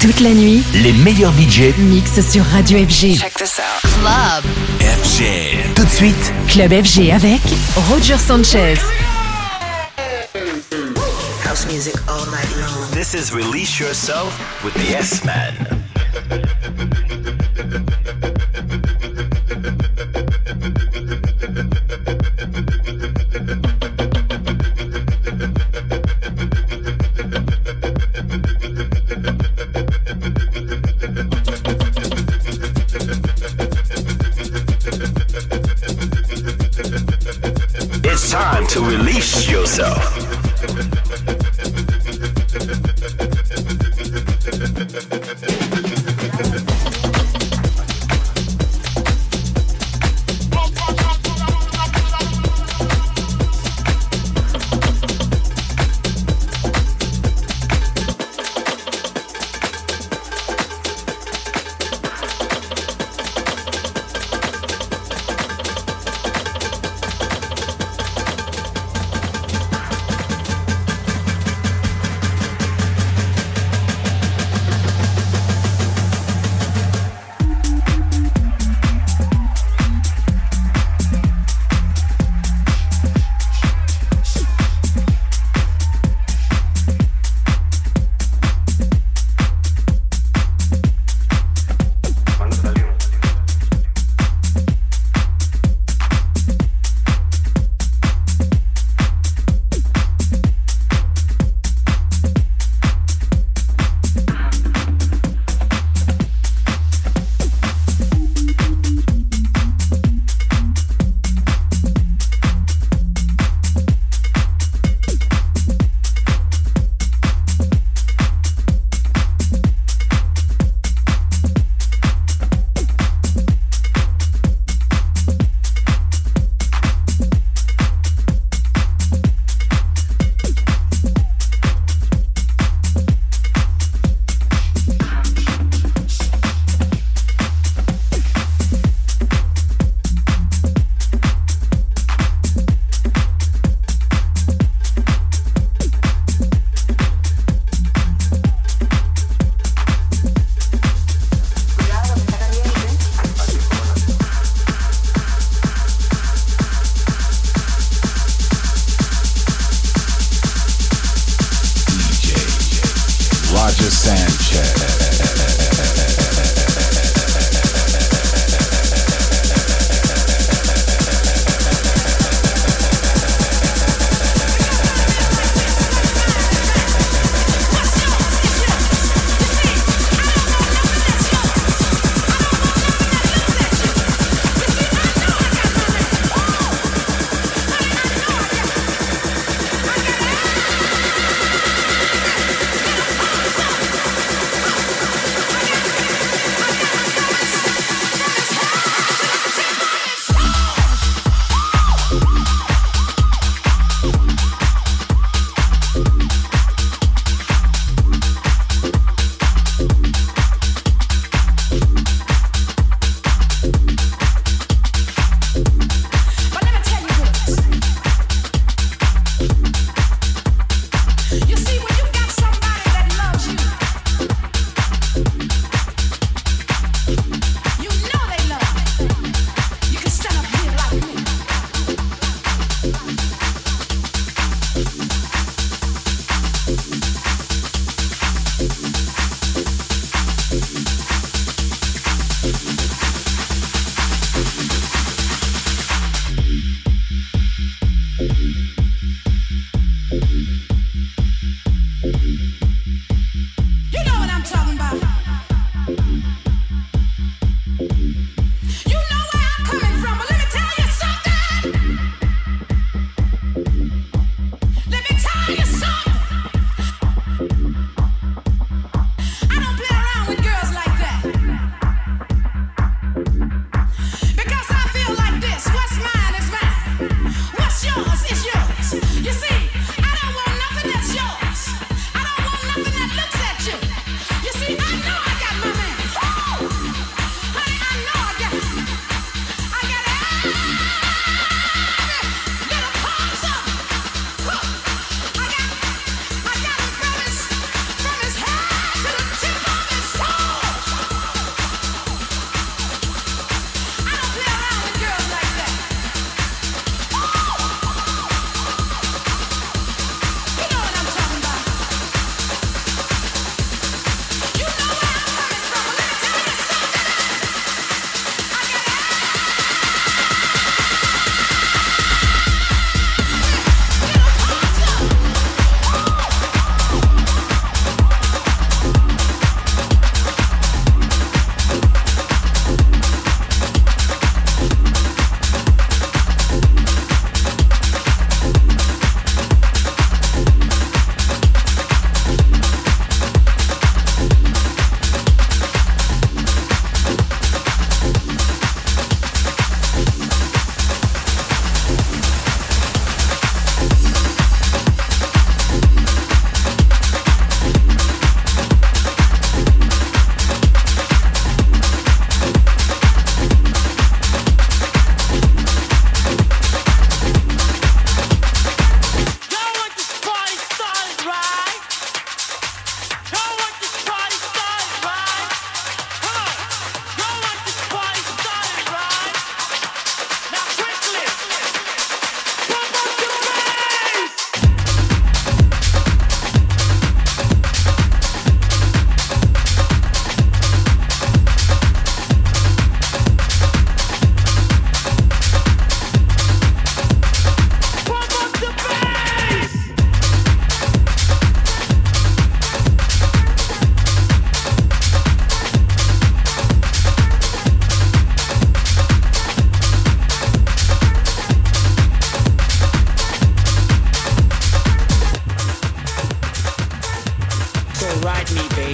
Toute la nuit, les meilleurs DJ mixent sur Radio FG. Check this out. Club FG. Tout de suite, Club FG avec Roger Sanchez. House music all night long. This is Release Yourself with the S-Man. It's time to release yourself.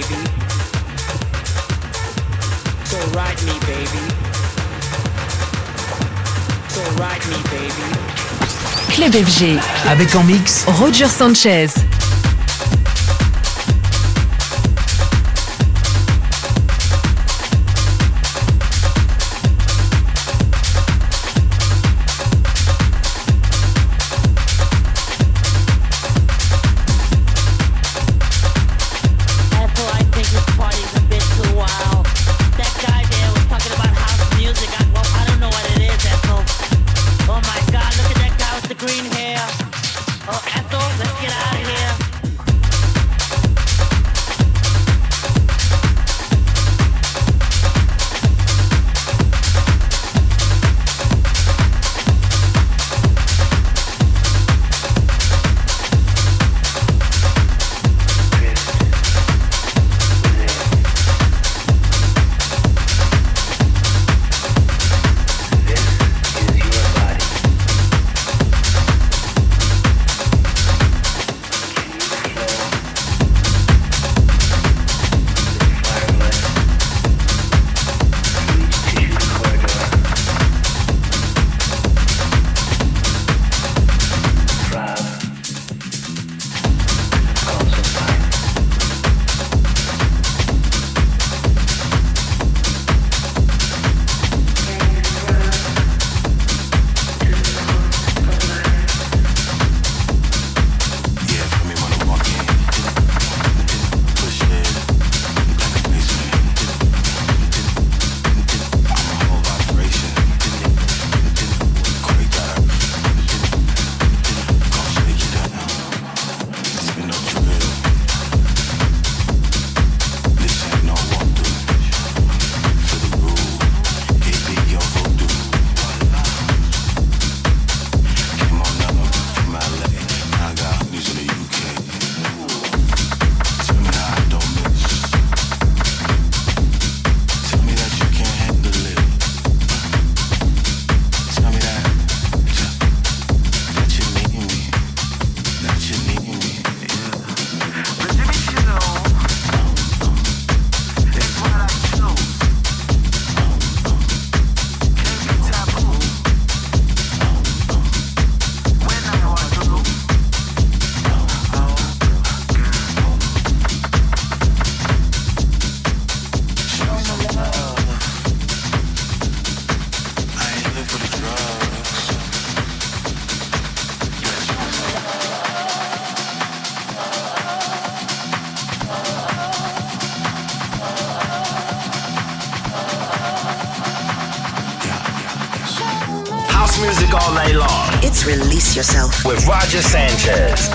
baby. So ride me, baby. So ride me, baby. Club FG avec en mix Roger Sanchez. It's Release Yourself with Roger Sanchez.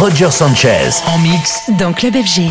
Roger Sanchez en mix dans Club FG.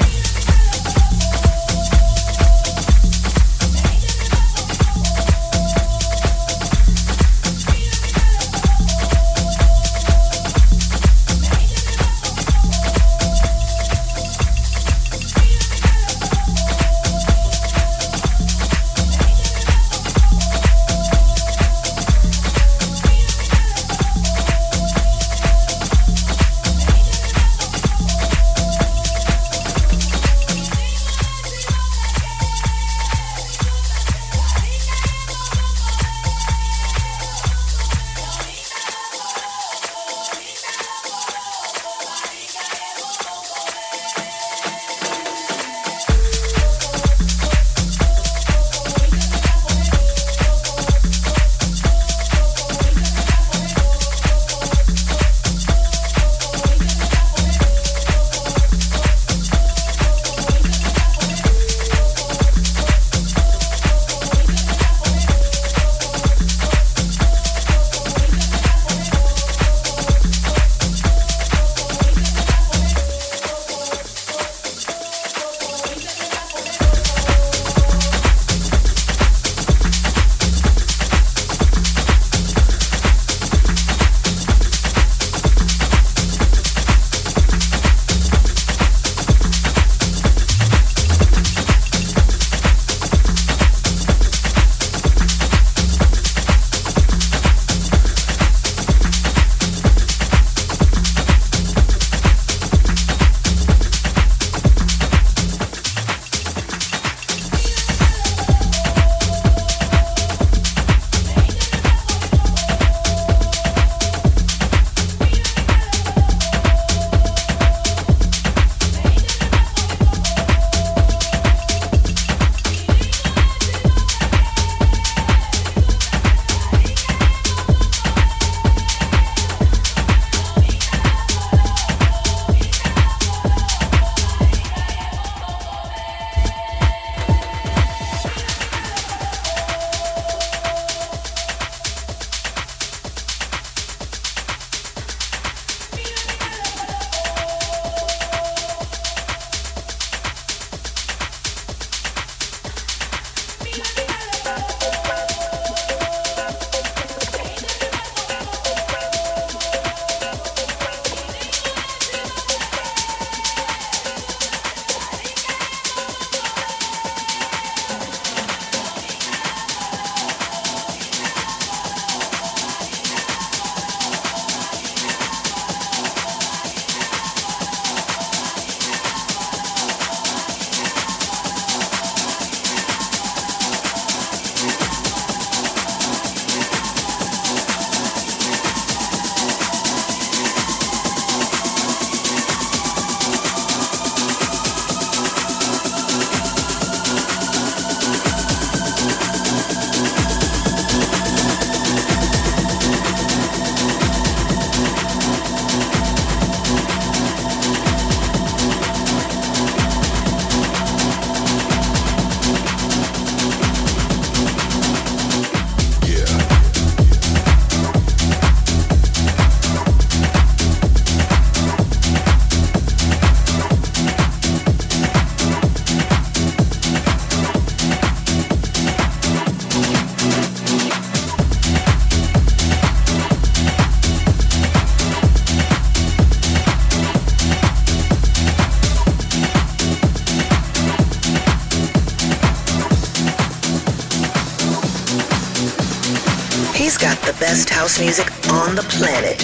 the best house music on the planet. I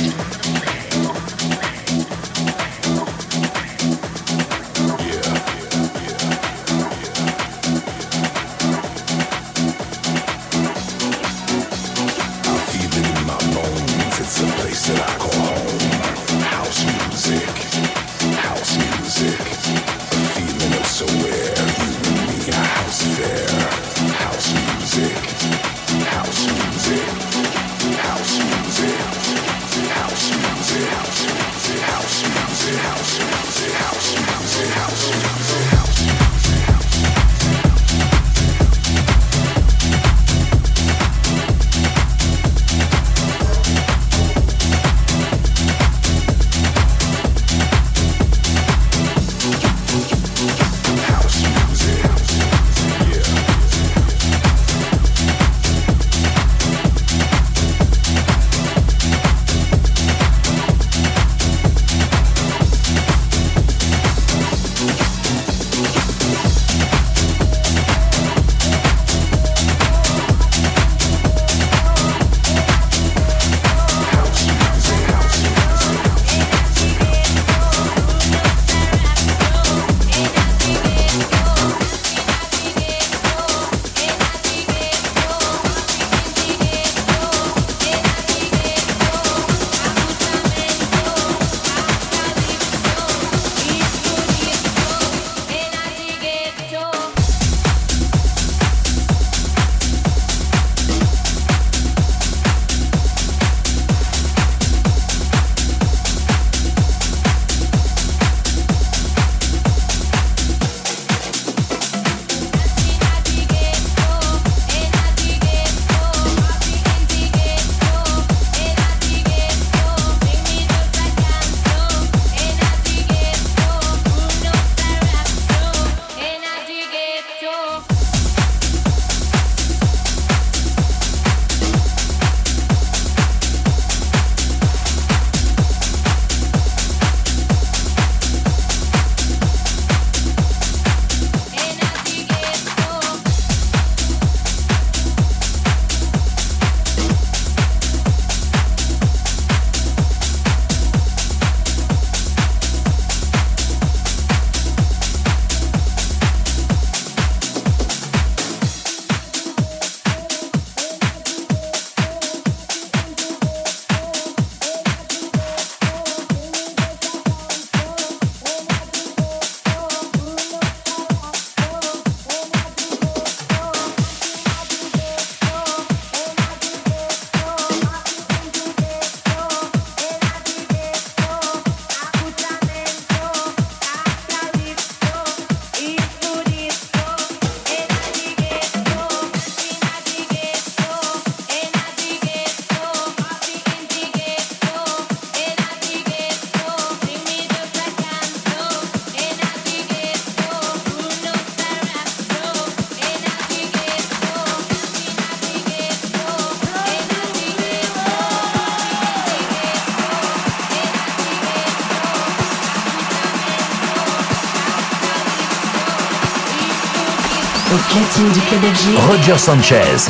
feel it in my bones. It's a place that I call home. House music. House music. A feeling of somewhere. You and me, a house fair. House music. House music, house music, house music, house music, house music, house music, house music, house music, house music. Du Club FG, Roger Sanchez.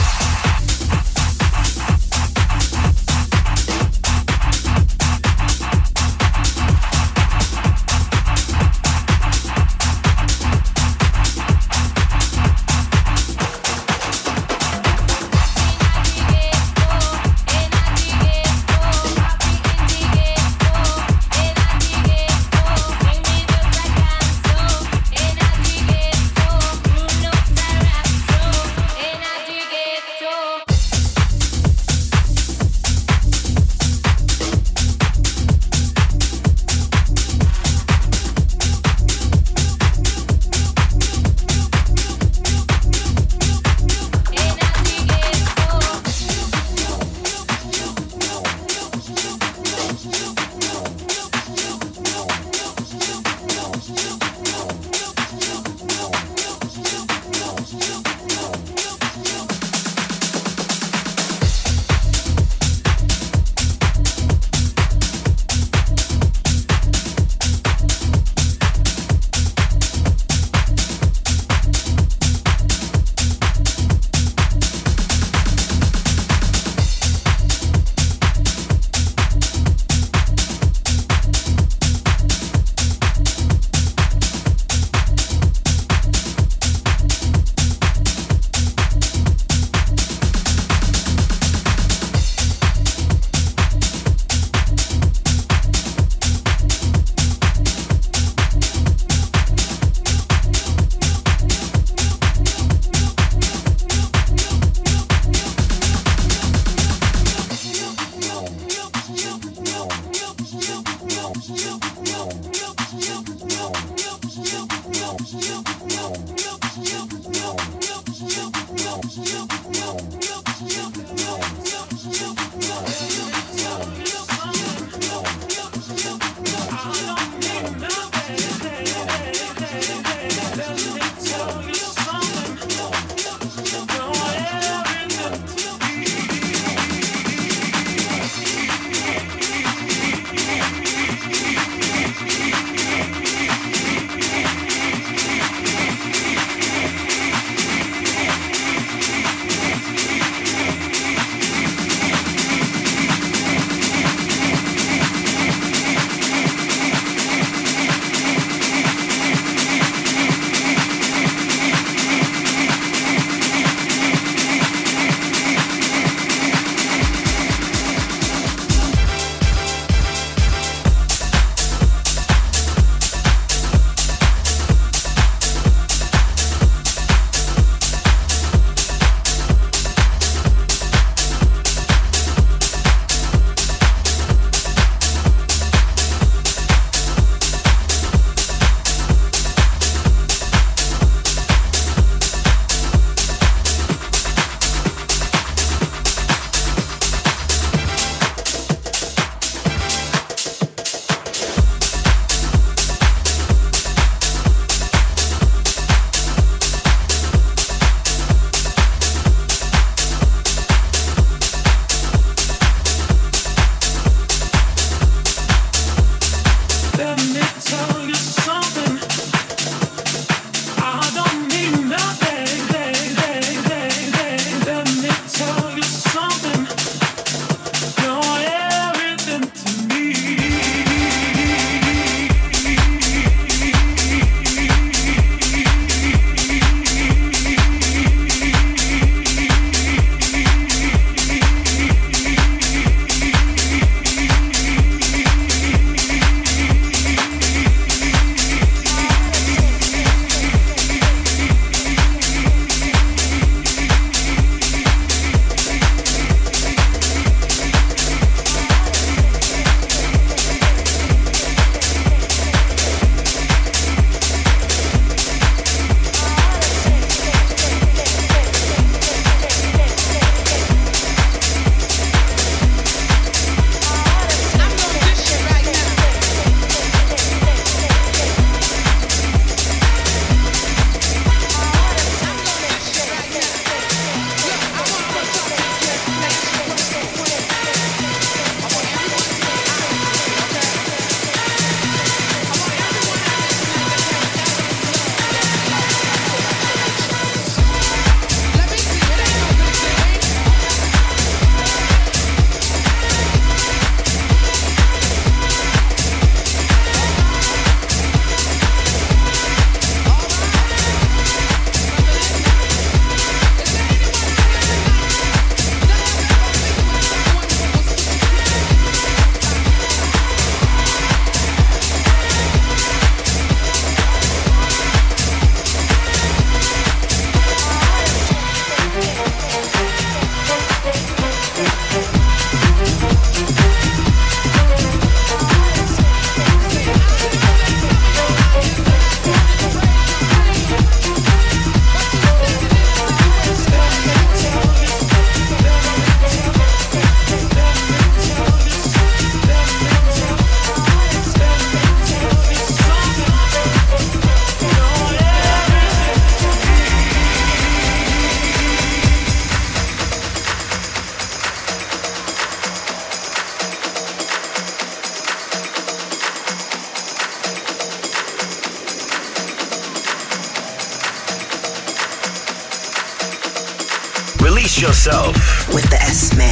Yourself with the S-Man.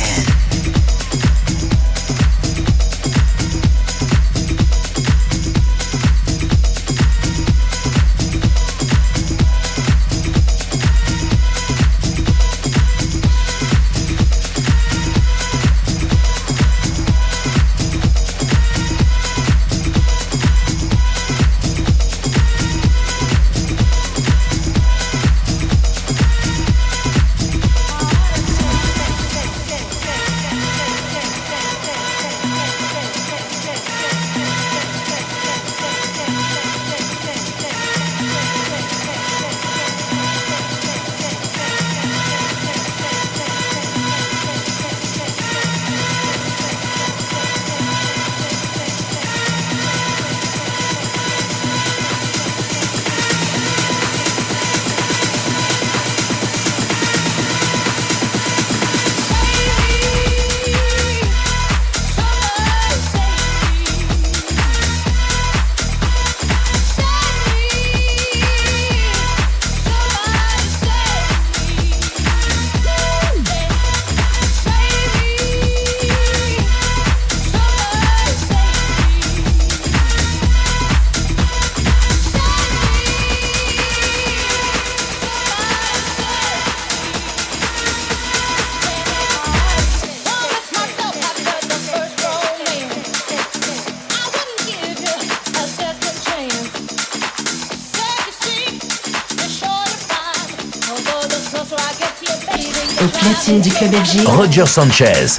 Du Club FG, Roger Sanchez.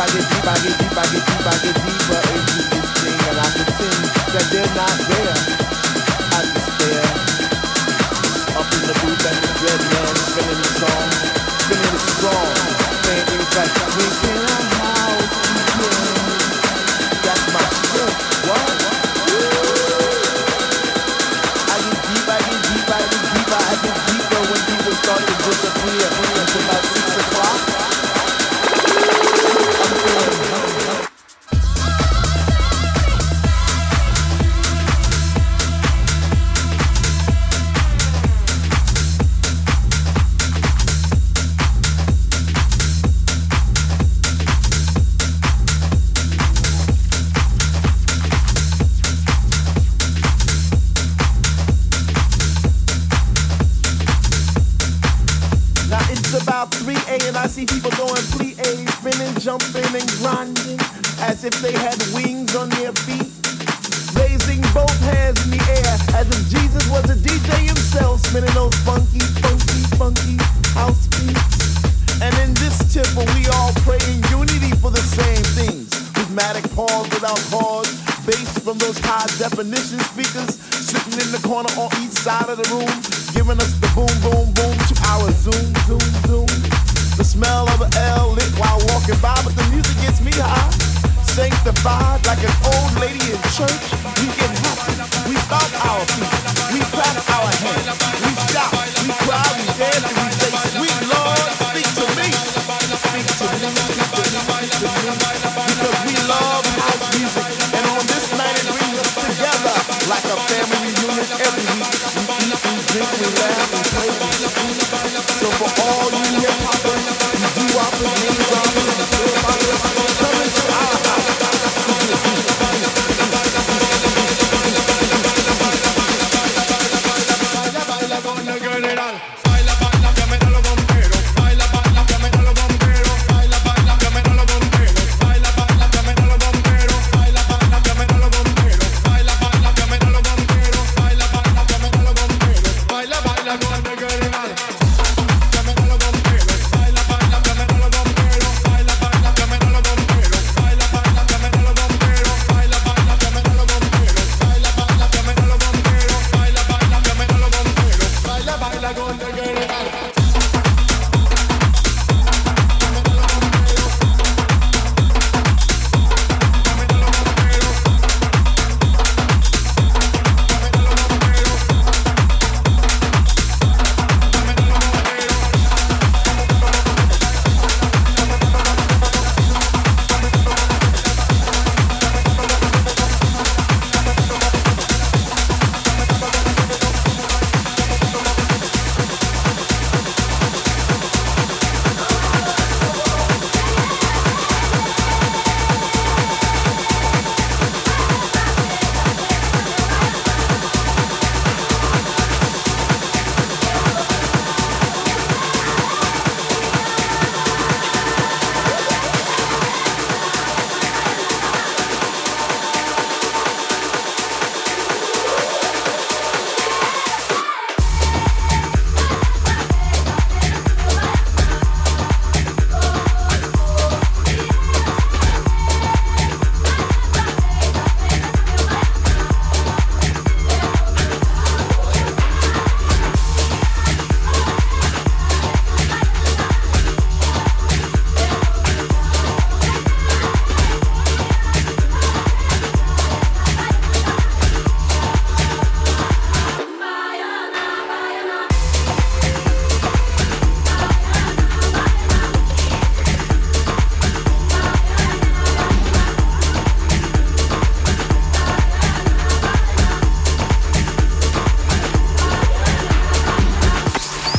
I get deep, I get deep, I get deep, I get deeper into this thing, and I can sing that they're not there. I just stare up in the booth and the dread man spinning the song, spinning it strong, saying things like making a house again. That's my strength. What? I get deep, I get deep, I get deeper, I get deeper when people start to disappear until about 6 o'clock. Jumping and grinding as if they had wings on their feet, raising both hands in the air as if Jesus was a DJ himself, spinning those funky, funky, funky house beats. And in this temple, we all pray in unity for the same things. Rhythmic pause without cause, bass from those high definition speakers sitting in the corner on each side of the room, giving us the boom, boom, boom to our zoom, zoom, zoom. The smell of an L lit while walking by, but the music gets me high. Sanctified like an old lady in church. We get happy, we bump our feet, we clap our hands, we shout, we cry, we dance, and we say, sweet Lord, speak to me. Speak to me, speak to me, speak to me. Because we love house music, and on this night it brings us together like a family reunion every week. We eat, we drink, we laugh, we play, we eat. So for all you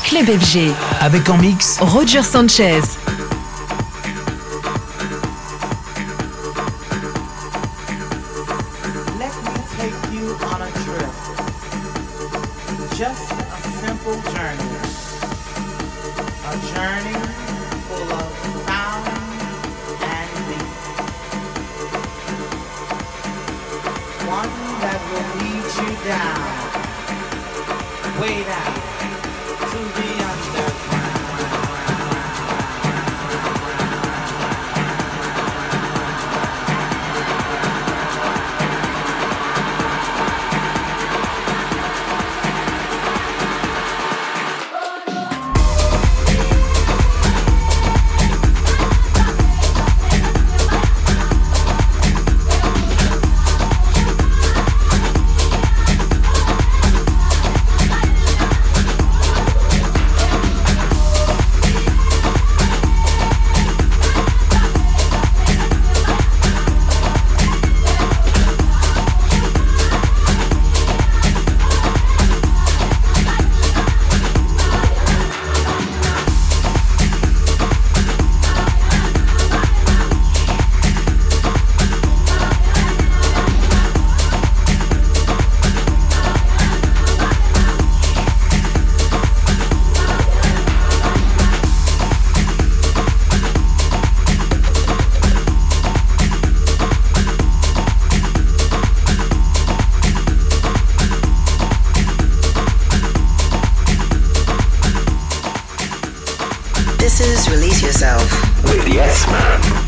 Club FG. Avec en mix Roger Sanchez. Let me take you on a trip. Just a simple journey. A journey full of sound and beat. One that will lead you down. Way down. This is Release Yourself with the S-Man.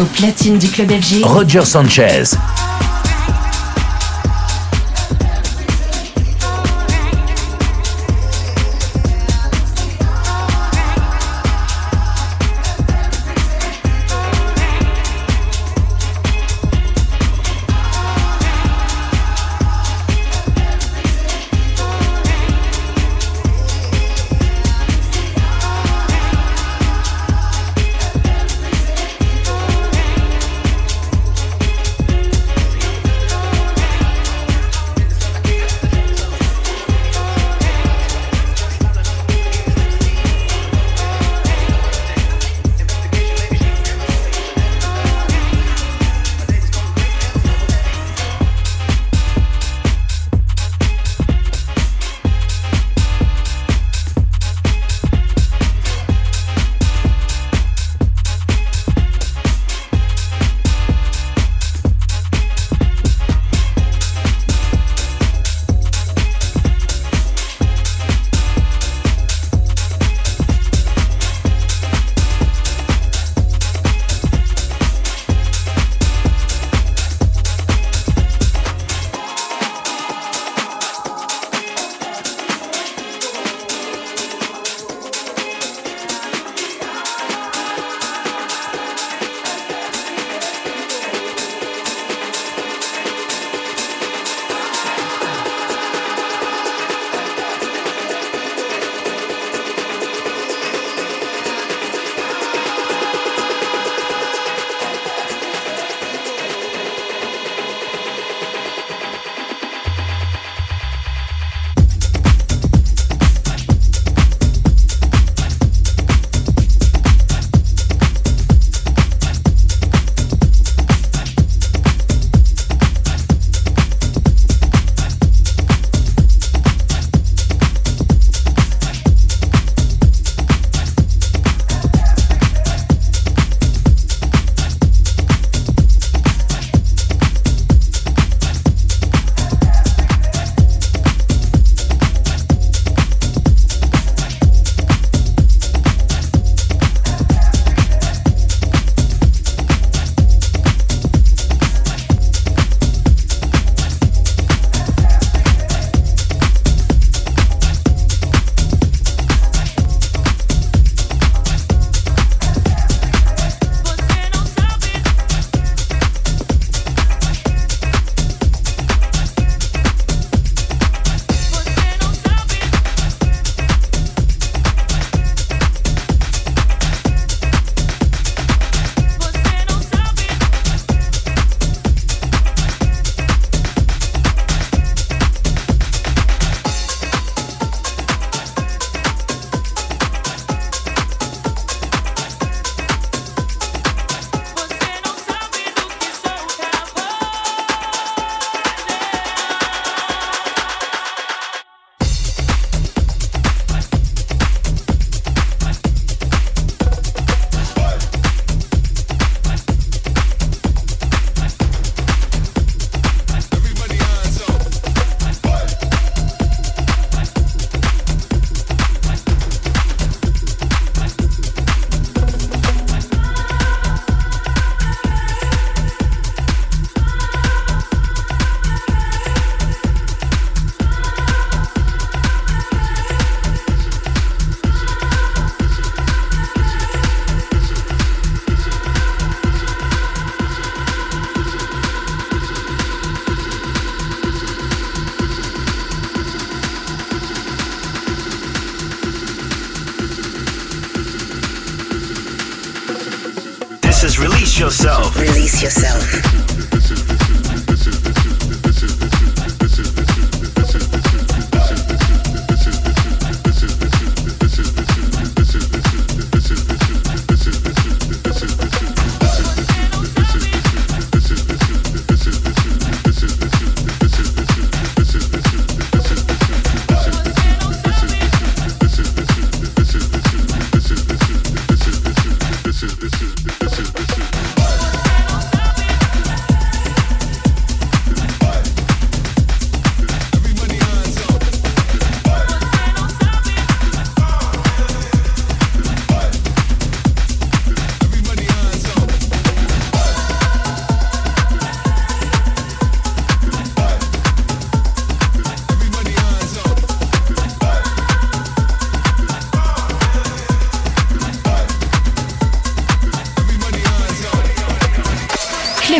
Au platine du Club FG, Roger Sanchez. This is Release Yourself. Release Yourself.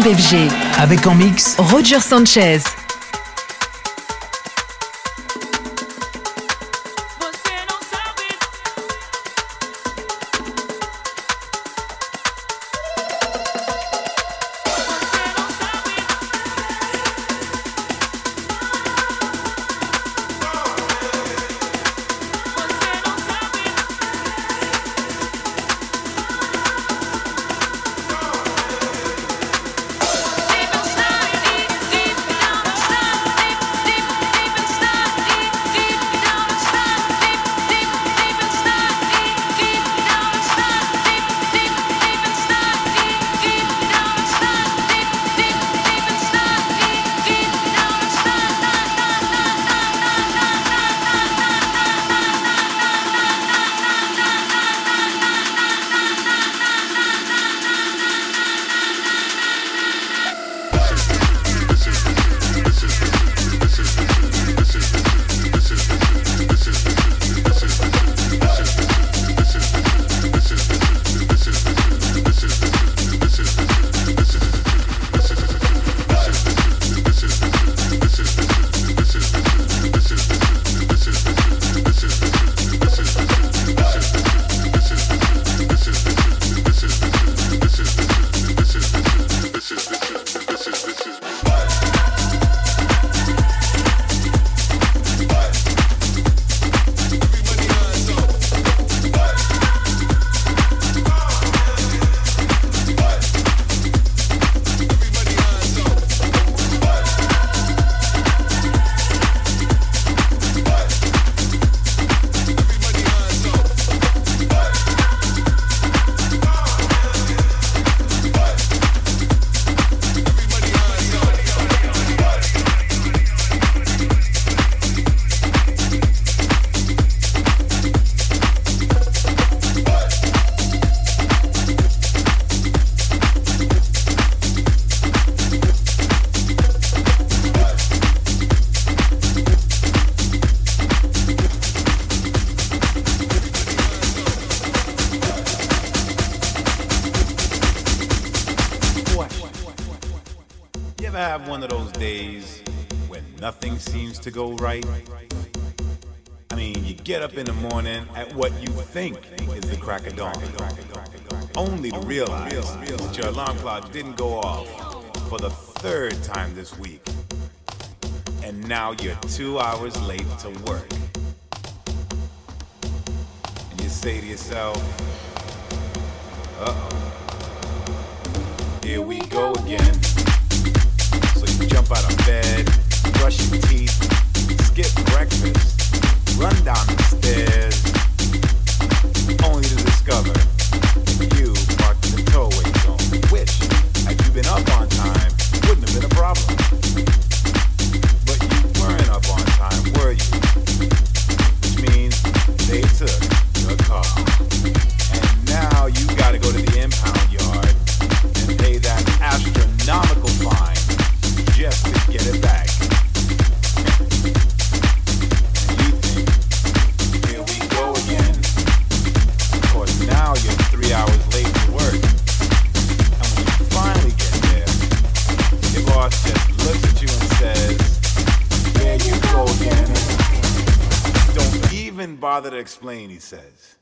Club FG. Avec en mix Roger Sanchez. To go right. I mean, you get up in the morning at what you think is the crack of dawn, only to realize that your alarm clock didn't go off for the third time this week, and now you're 2 hours late to work. And you say to yourself, uh-oh, here we go again. So you jump out of bed, brush your teeth, skip breakfast, run down the stairs, only to discover you parked in the tollway zone, which, had you been up on time, wouldn't have been a problem. But you weren't up on time, were you? Which means they took your car. And now you gotta go to the impound yard and pay that astronomical fine just to get it back. Bother to explain, he says,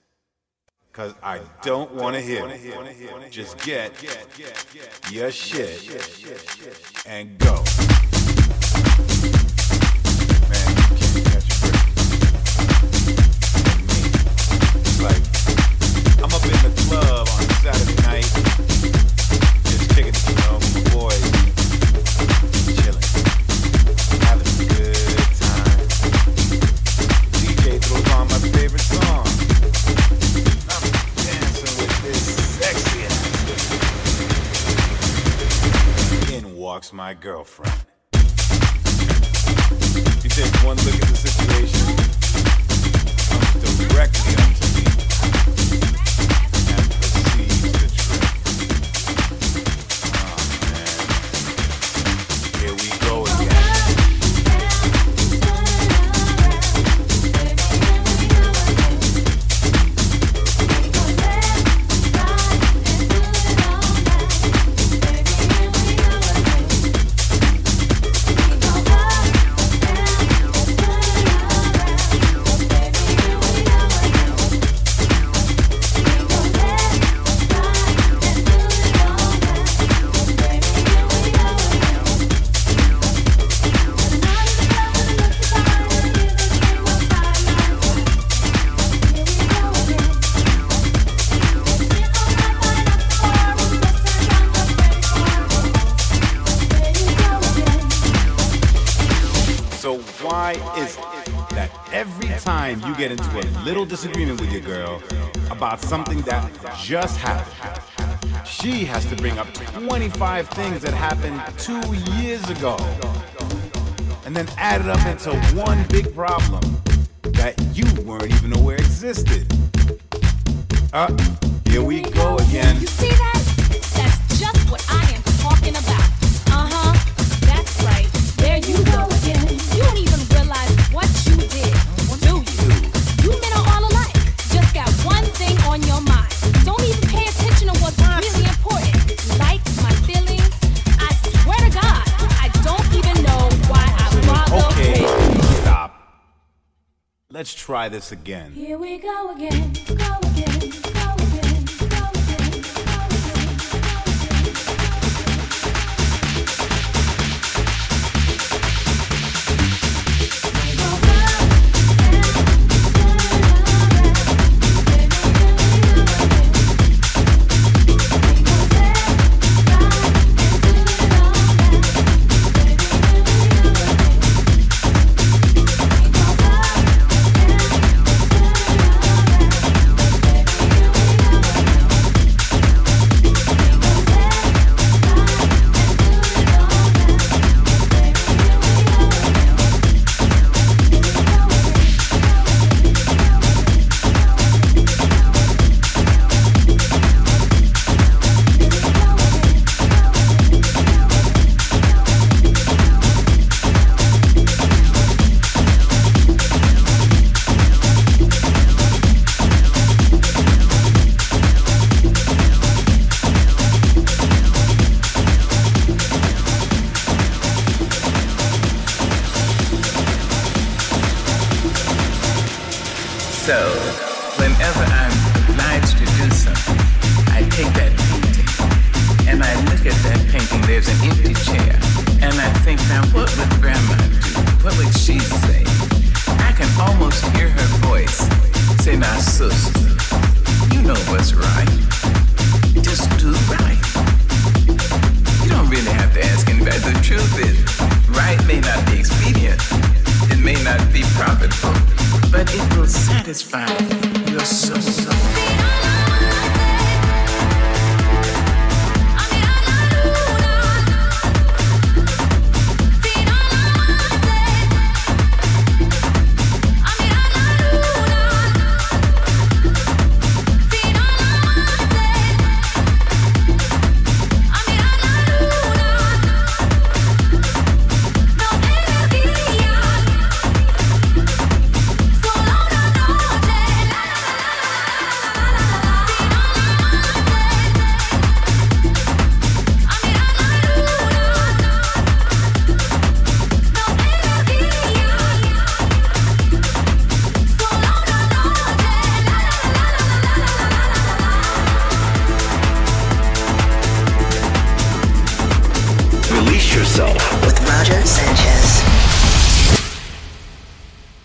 because I don't want to hear it. Just get your shit and go. Man, you can't catch a break. It's like I'm up in the club on Saturday night, just kicking it, you know, with my boys, chilling, having a good time. DJ throws on my favorite song. I'm dancing with this sexy ass. In walks my girlfriend. So why is it that every time you get into a little disagreement with your girl about something that just happened, she has to bring up 25 things that happened 2 years ago and then add it up into one big problem that you weren't even aware existed? Here we go again. You see that? That's just what I am talking about. That's right. There you go again. You don't even realize what you did, do you? You men are all alike. Just got one thing on your mind. Don't even pay attention to what's really important. Like my feelings. I swear to God, I don't even know why I bother. Okay, stop. Let's try this again. Here we go again. Go again. But it will satisfy your soul.